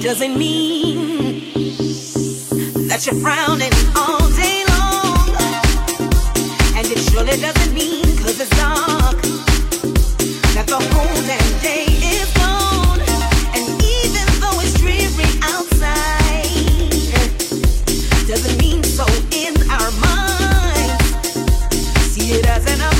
Doesn't mean that you're frowning all day long, and it surely doesn't mean, cause it's dark, that the whole damn day is gone. And even though it's dreary outside, doesn't mean so in our minds. See it as an opportunity.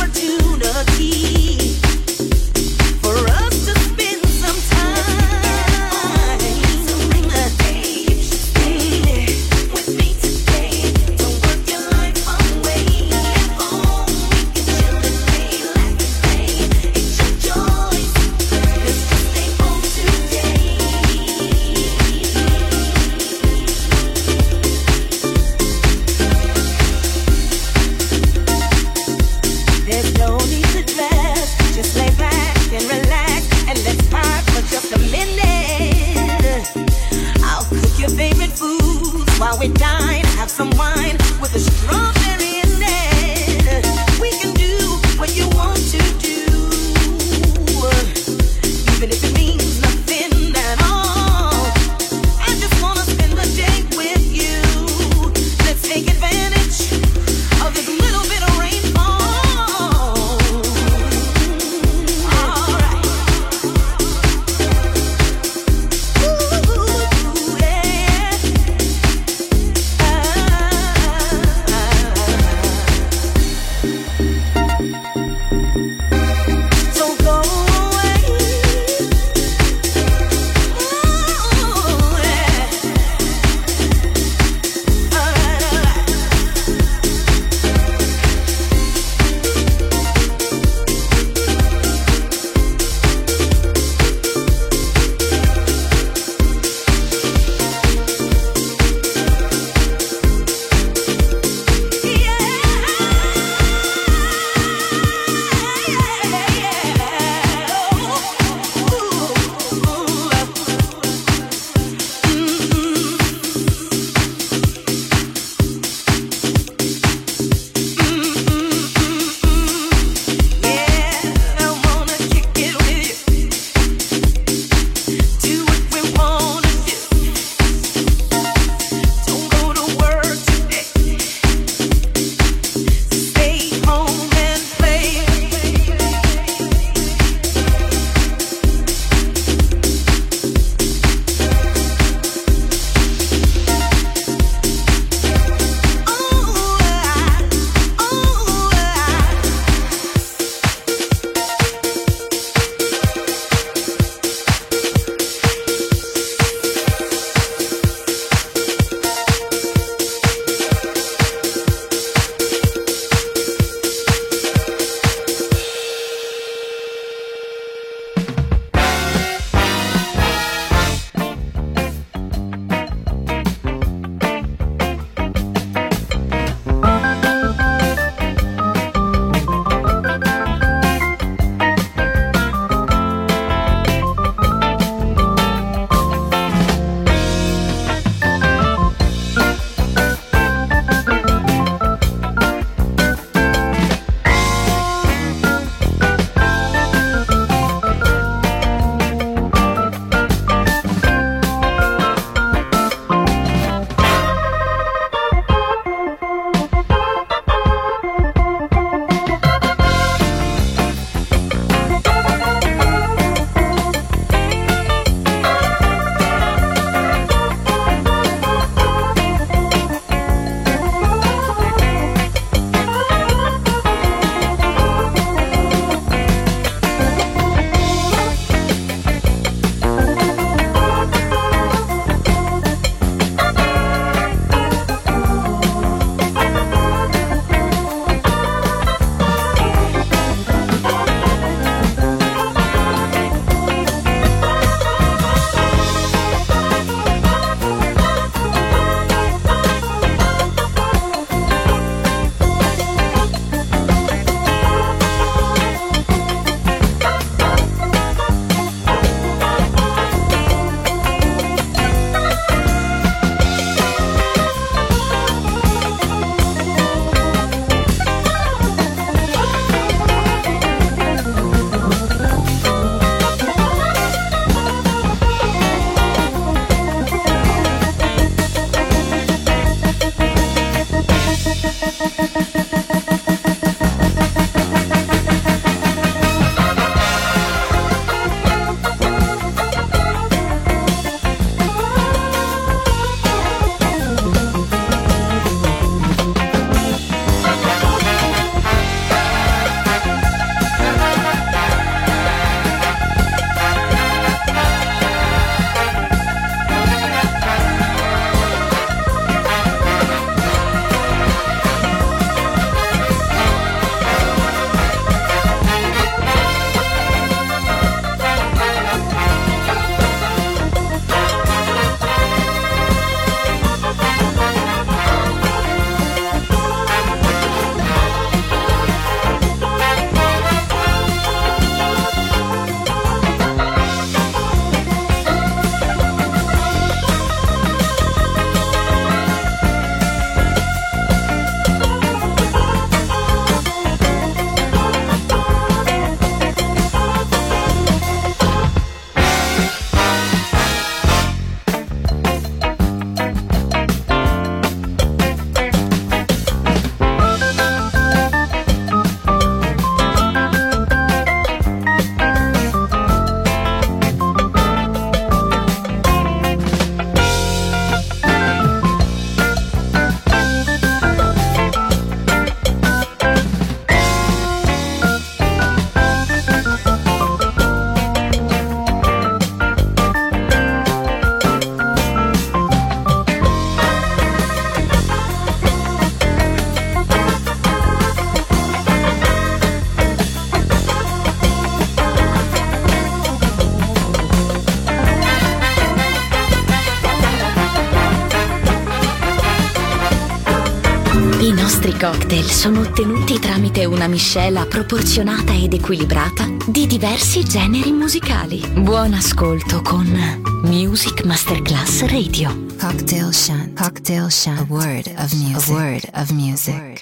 nostri cocktail sono ottenuti tramite una miscela proporzionata ed equilibrata di diversi generi musicali. Buon ascolto con Music Masterclass Radio. Cocktail Chant. Cocktail Chant. A word of music. A word of music.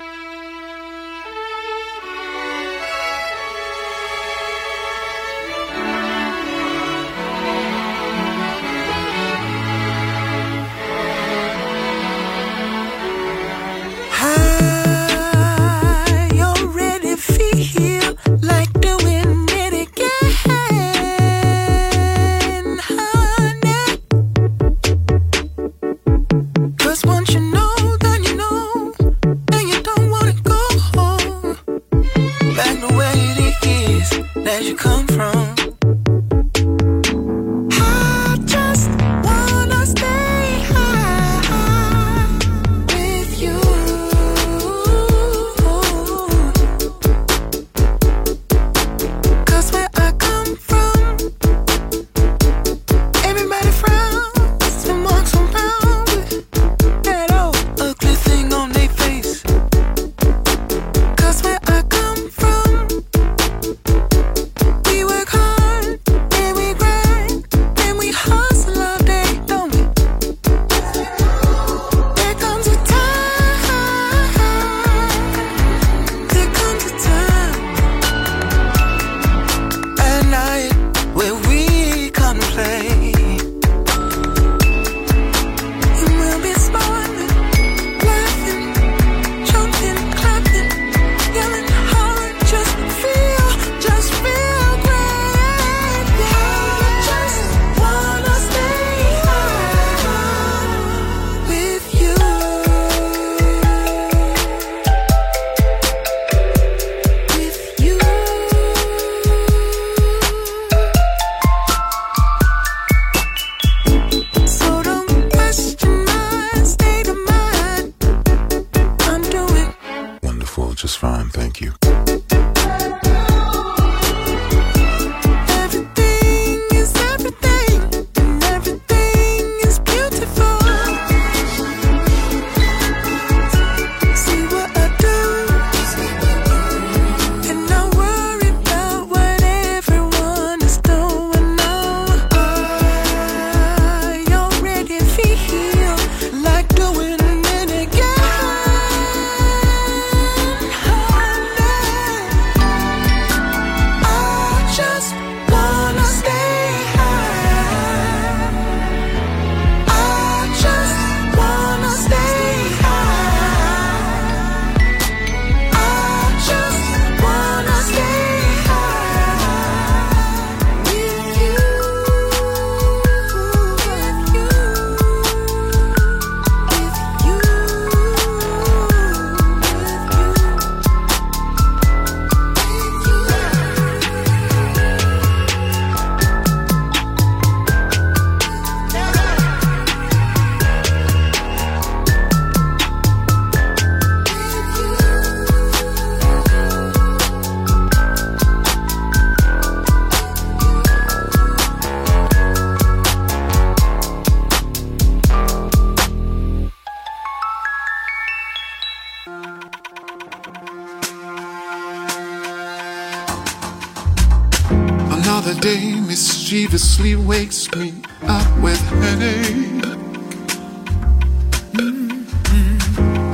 Another day mischievously wakes me up with headache.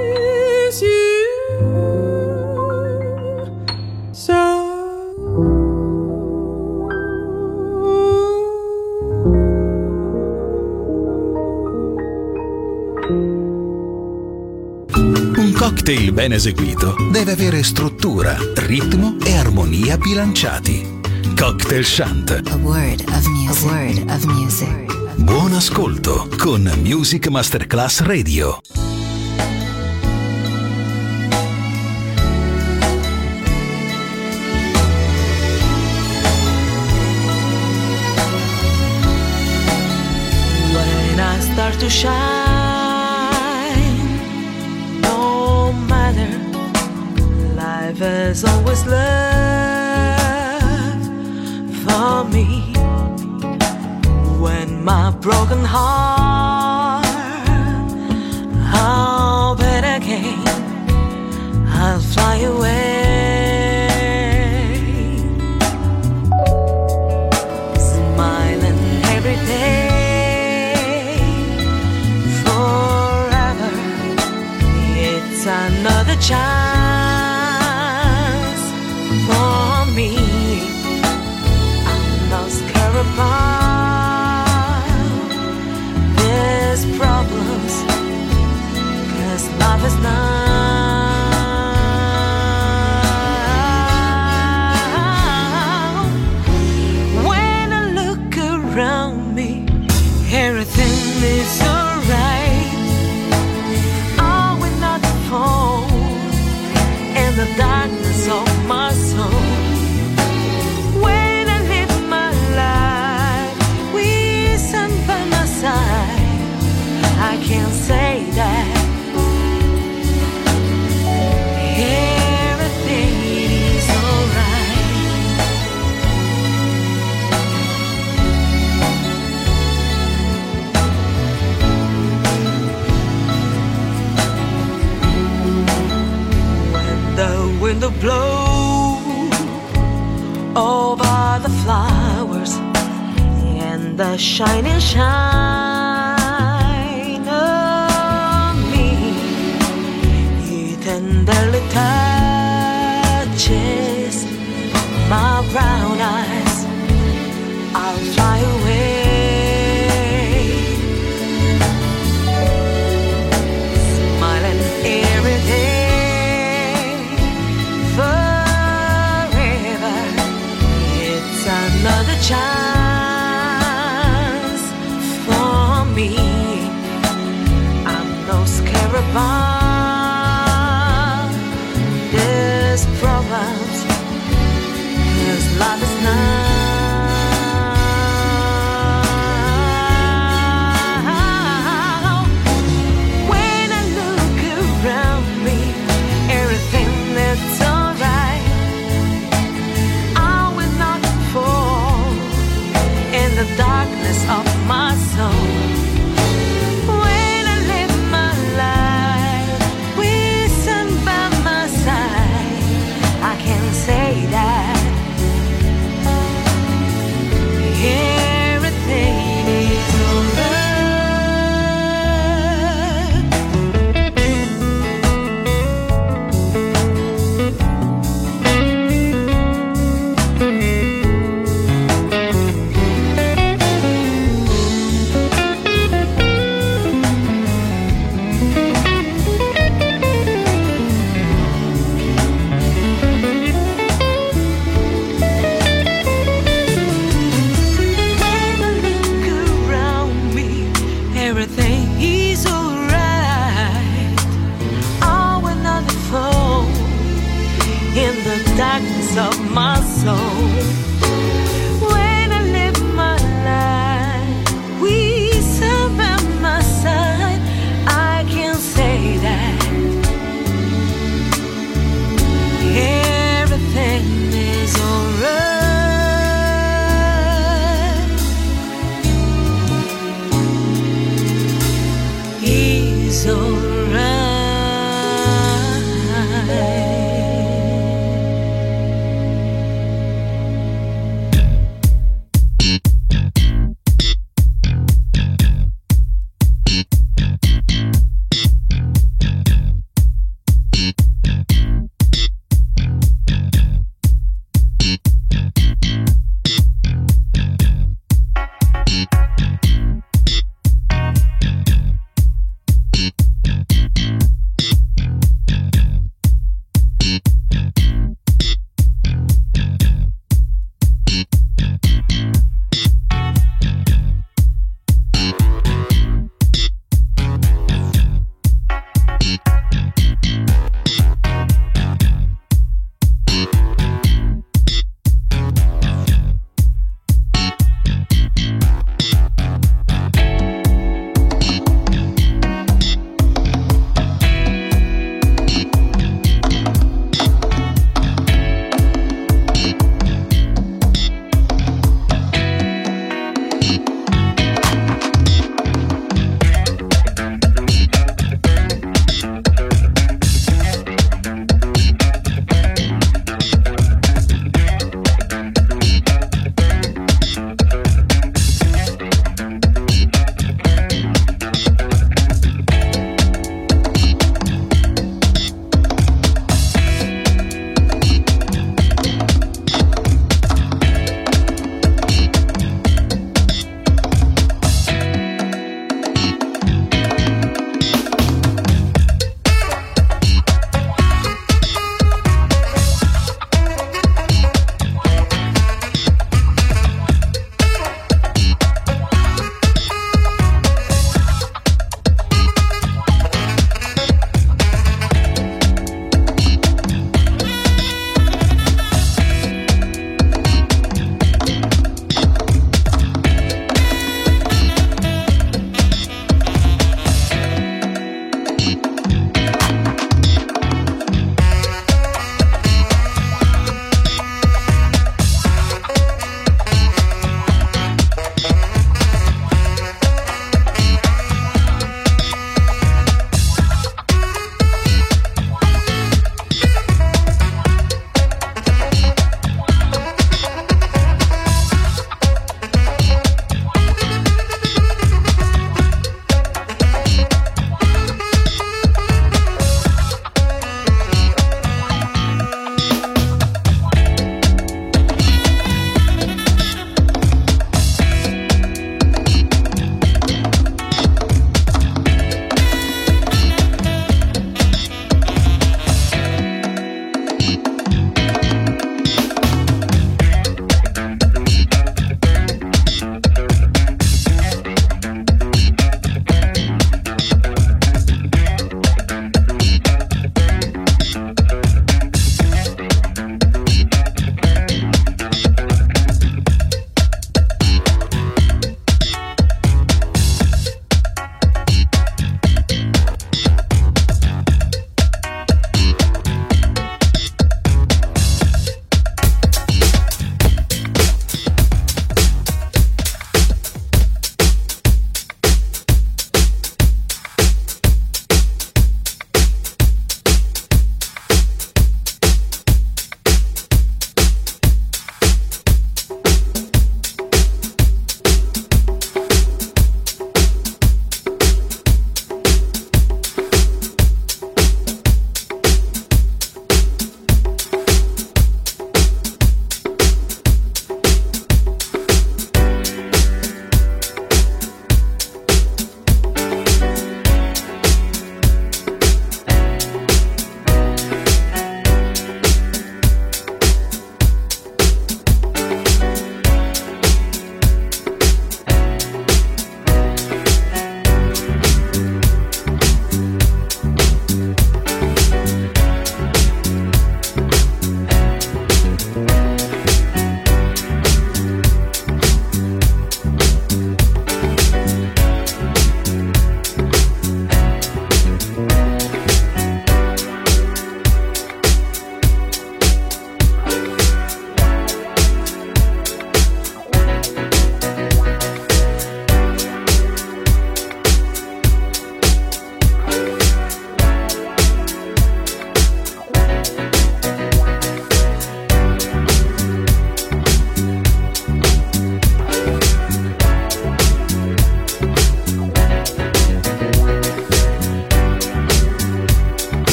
miss you so. Un cocktail ben eseguito deve avere struttura, ritmo e armonia bilanciati. Cocktail Chant. A word of music. A word of music. Buon ascolto con Music Masterclass Radio. When I start to shine, no matter, life is always left for me. When my broken heart open again, I'll fly away, smiling every day, forever. It's another chance for me. I'm not scared apart. Problems, 'cause love is now. When I look around me, everything is alright. All will not fall in the darkness of my soul. When I live my life with someone by my side, I can't say that everything is alright. When the window blows over the flowers and the shining shine tenderly touches my brown eyes, I'll fly away, smiling every day, forever. It's another chance for me. I'm no scarabone. Problems, 'cause love is now. When I look around me, everything that's alright. I will not fall in the darkness of my soul. When I live my life with someone by my side, say that everything is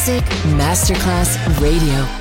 Music Masterclass Radio.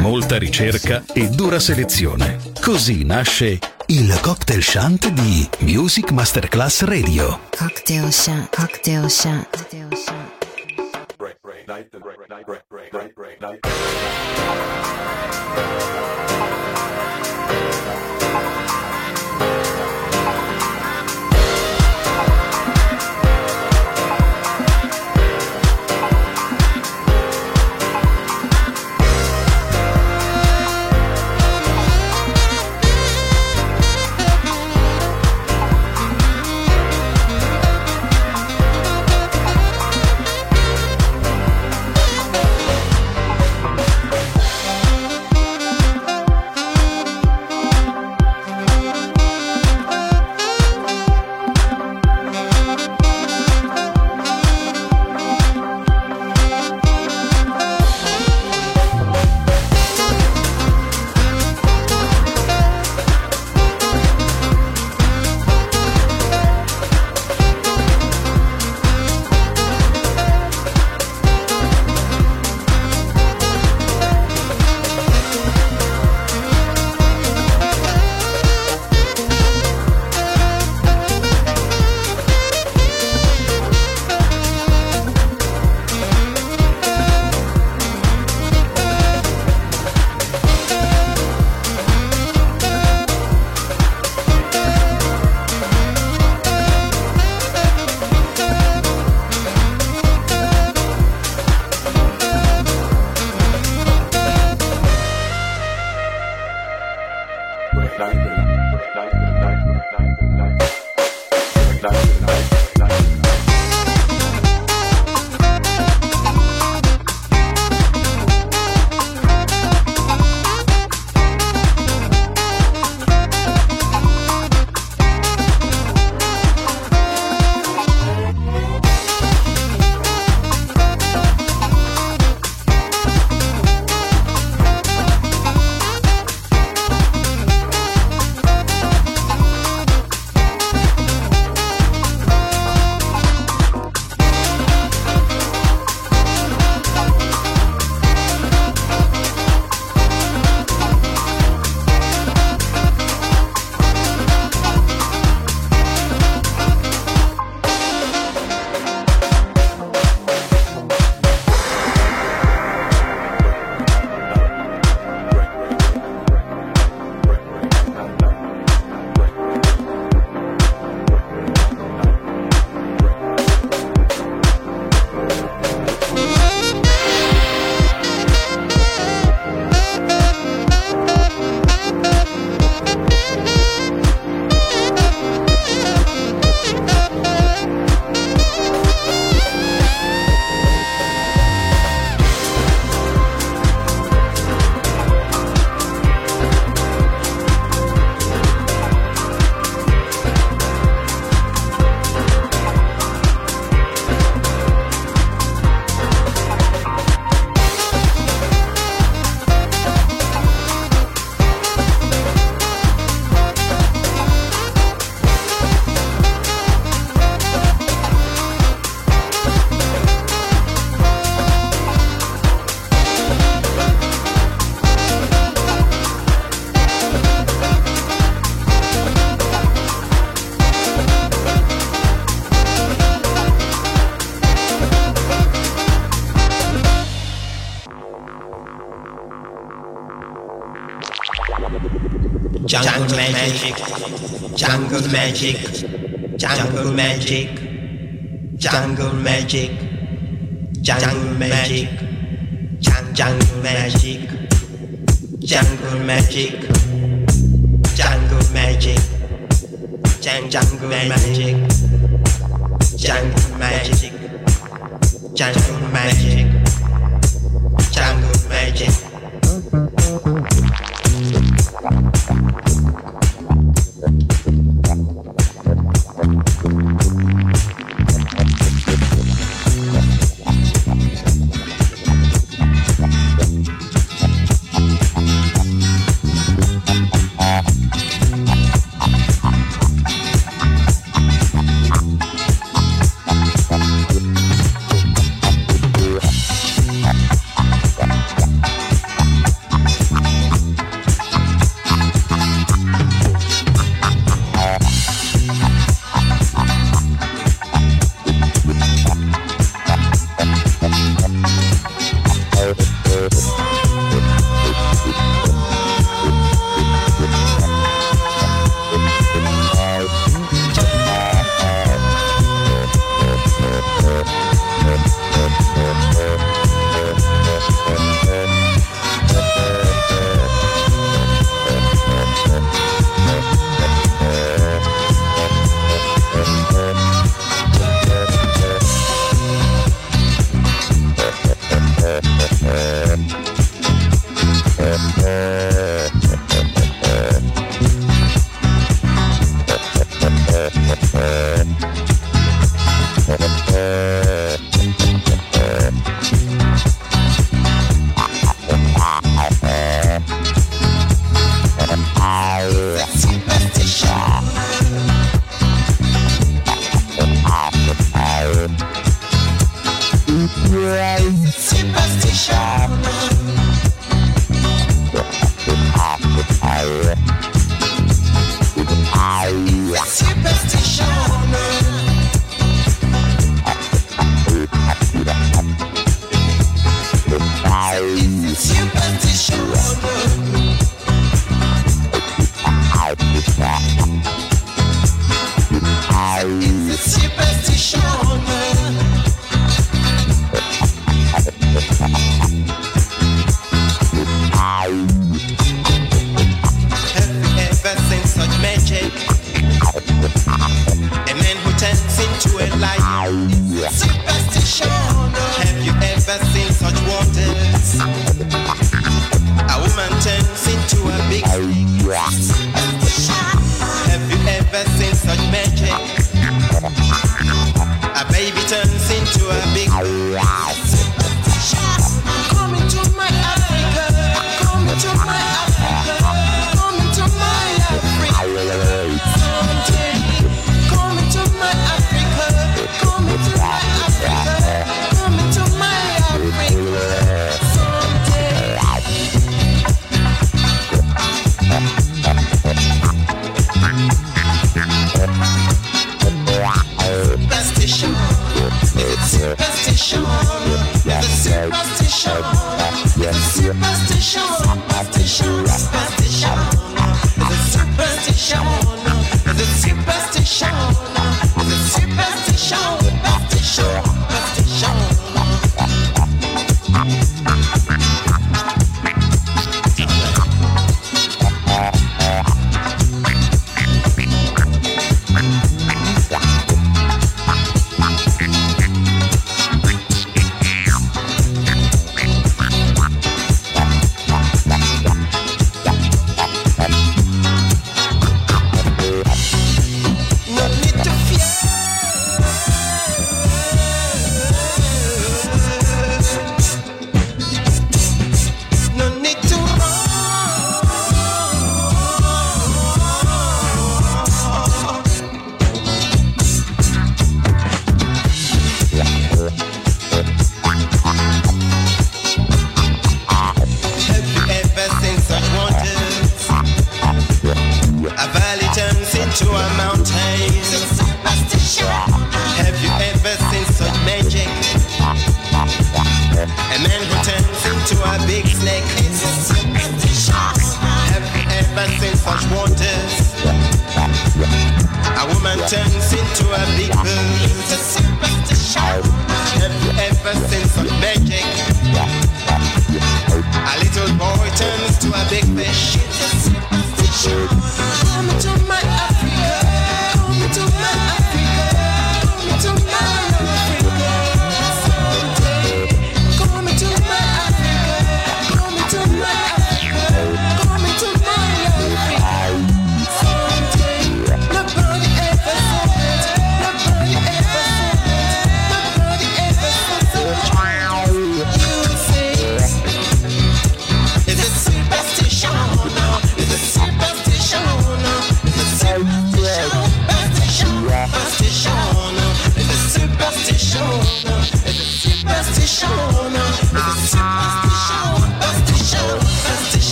Molta ricerca e dura selezione. Così nasce il Cocktail Chant di Music Masterclass Radio. Cocktail Chant, Cocktail Chant. Jungle magic, jungle magic, jungle magic, jungle magic, jungle magic, jungle magic, jungle magic, jungle magic, jungle magic, jungle magic, jungle magic, jungle magic.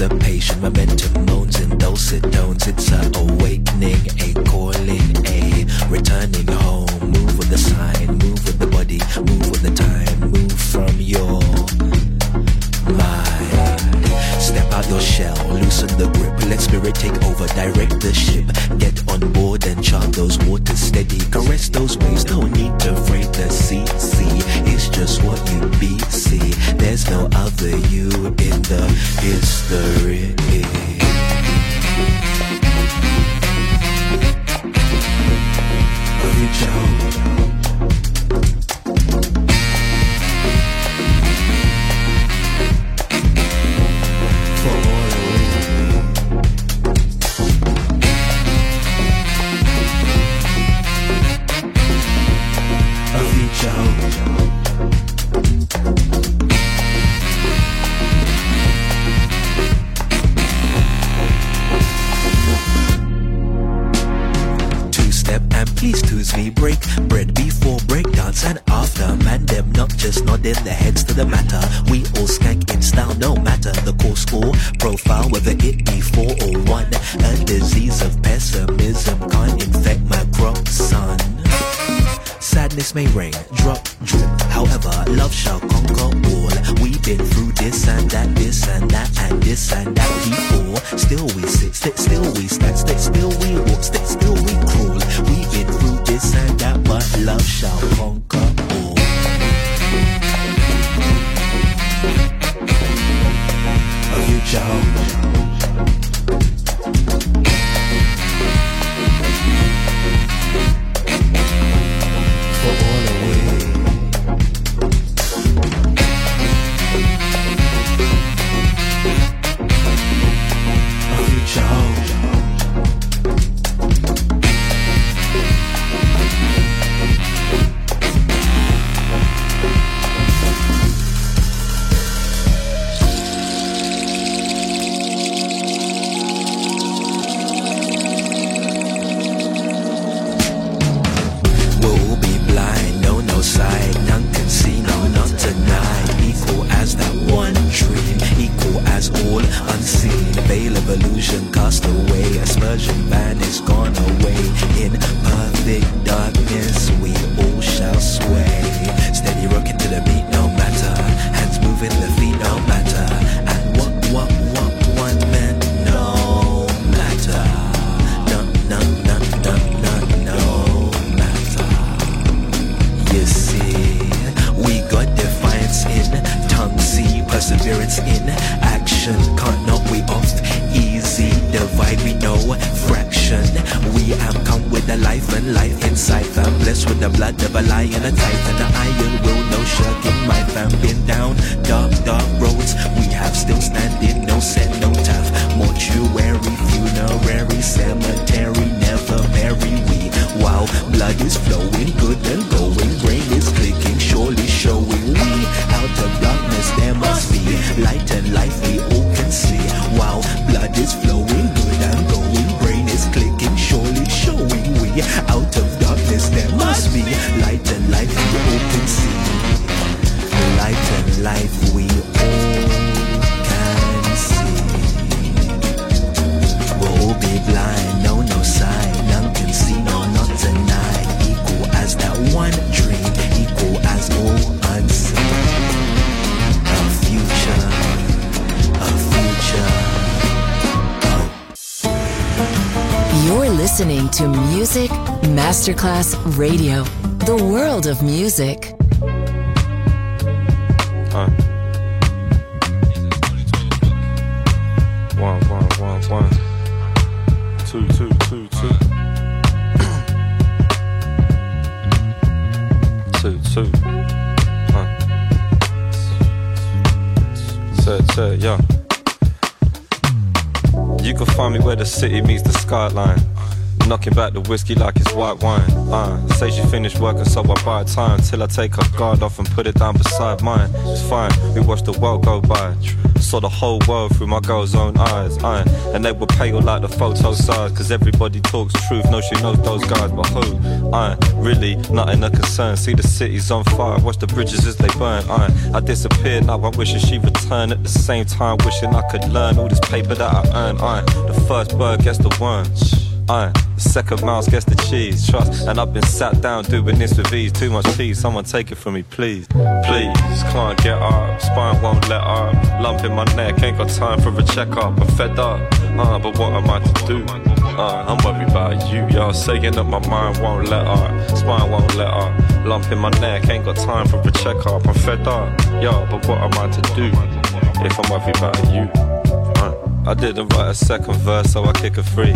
anticipation, momentum moans in dulcet tones. It's a awakening, a calling, a returning home. Move with the sign, move with the body, move with the time, move from your mind. Step out your shell, loosen the grip, let spirit take over, direct the ship. Get on board and chart those waters steady, caress those waves, no need to freight the sea, see, it's just what you be, see, there's no other you in the history. Reach out. Break bread before breakdance and after, man them not just nodding their heads to the matter. We all skank in style, no matter the course or profile, whether it be 4 or 1. A disease of pessimism can't infect my crop, son. Sadness may rain, drop, drip, however, love shall conquer all. We've been through this and that, this and that, and this and that before. Still we sit, sit, still we stand, sit, still we walk, sit, still we crawl. We've been through this and that, but love shall conquer all. Of you, Joe. Listening to Music Masterclass Radio, the world of music. One, one, one, one. Two, two, two, two. Two, two. Set, yeah. You can find me where the city meets the skyline. Knocking back the whiskey like it's white wine. Say she finished working, so I buy time till I take her guard off and put it down beside mine. It's fine, we watched the world go by. Saw the whole world through my girl's own eyes. And they were pale like the photo side. Cause everybody talks truth, no she knows those guys. But who? Really, not in a concern. See the city's on fire, watch the bridges as they burn. I disappeared, now I'm wishing she returned. At the same time, wishing I could learn all this paper that I earned. The first bird gets the worm. The second mouse gets the cheese, trust. And I've been sat down doing this with ease. Too much cheese, someone take it from me, please. Please, can't get up, spine won't let up. Lump in my neck, ain't got time for a checkup. I'm fed up, but what am I to do? I'm worried about you, y'all. Saying that my mind won't let up, spine won't let up. Lump in my neck, ain't got time for a checkup. I'm fed up, y'all, but what am I to do? If I'm worried about you. I didn't write a second verse, so I kick a free.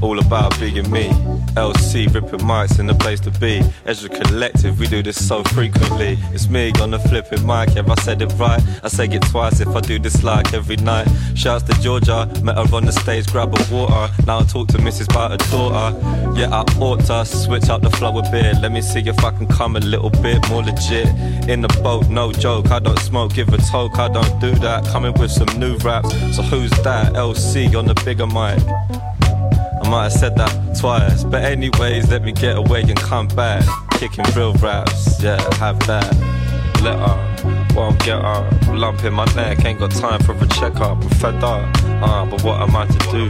All about being me. LC ripping mics in the place to be. Ezra Collective, we do this so frequently. It's me on the flipping mic. If I said it right, I say it twice. If I do this like every night. Shouts to Georgia, met her on the stage, grab a water. Now I talk to Mrs. about her daughter. Yeah, I ought to switch up the flow a bit. Let me see if I can come a little bit more legit. In the boat, no joke. I don't smoke, give a toke. I don't do that. Coming with some new raps. So who's that? LC on the bigger mic. I might have said that twice, but anyways, let me get away and come back. Kicking real raps, yeah, have that. Let up, won't get up. Lump in my neck, ain't got time for a checkup. I'm fed up, but what am I to do?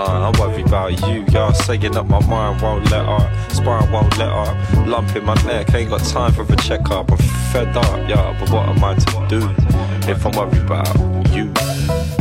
I'm worried about you, y'all. Saying that my mind won't let up, spine won't let up. Lump in my neck, ain't got time for a checkup. I'm fed up, y'all, but what am I to do? If I'm worried about you.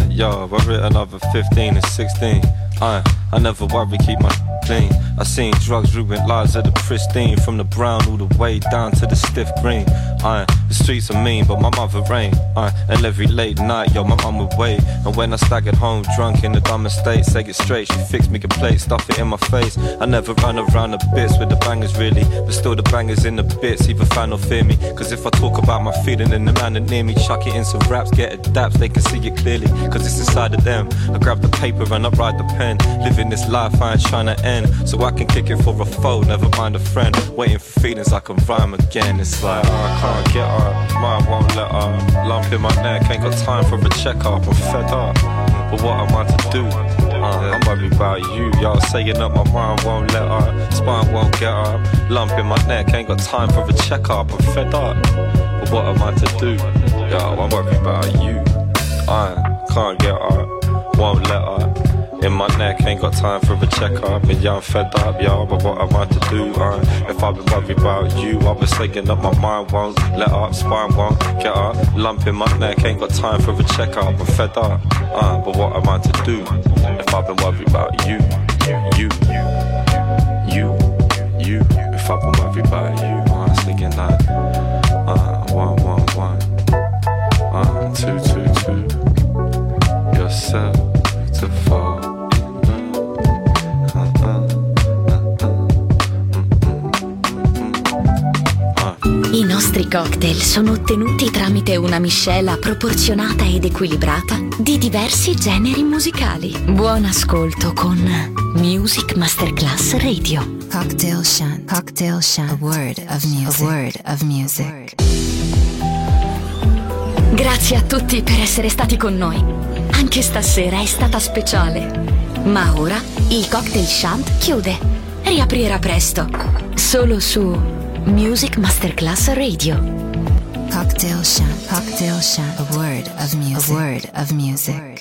Yo, I've written over 15 and 16. I never worry, keep my clean. I seen drugs ruin lives that are pristine. From the brown all the way down to the stiff green. The streets are mean, but my mother ain't. And every late night, yo, my mum would wait. And when I staggered home drunk in the dumbest state, say it straight, she fixed me a plate, stuff it in my face. I never ran around the bits with the bangers really, but still the bangers in the bits, either fan or fear me. Cause if I talk about my feeling and the man that near me, chuck it in some raps, get adapts, they can see it clearly. Cause it's inside of them. I grab the paper and I write the pen. Living this life I ain't trying to end, so I can kick it for a foe, never mind a friend. Waiting for feelings I can rhyme again. It's like, I can't get up, mine won't let up. Lump in my neck, ain't got time for a checkup. I'm fed up, but what am I to do? I'm worried about you, y'all. Saying that my mind won't let up, spine won't get up. Lump in my neck, ain't got time for a checkup. I'm fed up, but what am I to do? Y'all, I'm worried about you. I can't get up, won't let up. In my neck, ain't got time for a checkup. And yeah, I'm fed up, y'all, but what am I to do? If I been worried about you, I was thinking that my mind won't let up, spine won't get up. Lump in my neck, ain't got time for a checkup. I'm fed up, but what am I to do? If I been worried about you, you. If I been worried about you, I was thinking that 111, 222, yourself to fall. I nostri cocktail sono ottenuti tramite una miscela proporzionata ed equilibrata di diversi generi musicali. Buon ascolto con Music Masterclass Radio. Cocktail Chant. Cocktail Chant. A word of music. A word of music. Grazie a tutti per essere stati con noi. Anche stasera è stata speciale. Ma ora il Cocktail Chant chiude. Riaprirà presto. Solo su Music Masterclass Radio. Cocktail Chant. Cocktail Chant. A word of music. A word of music.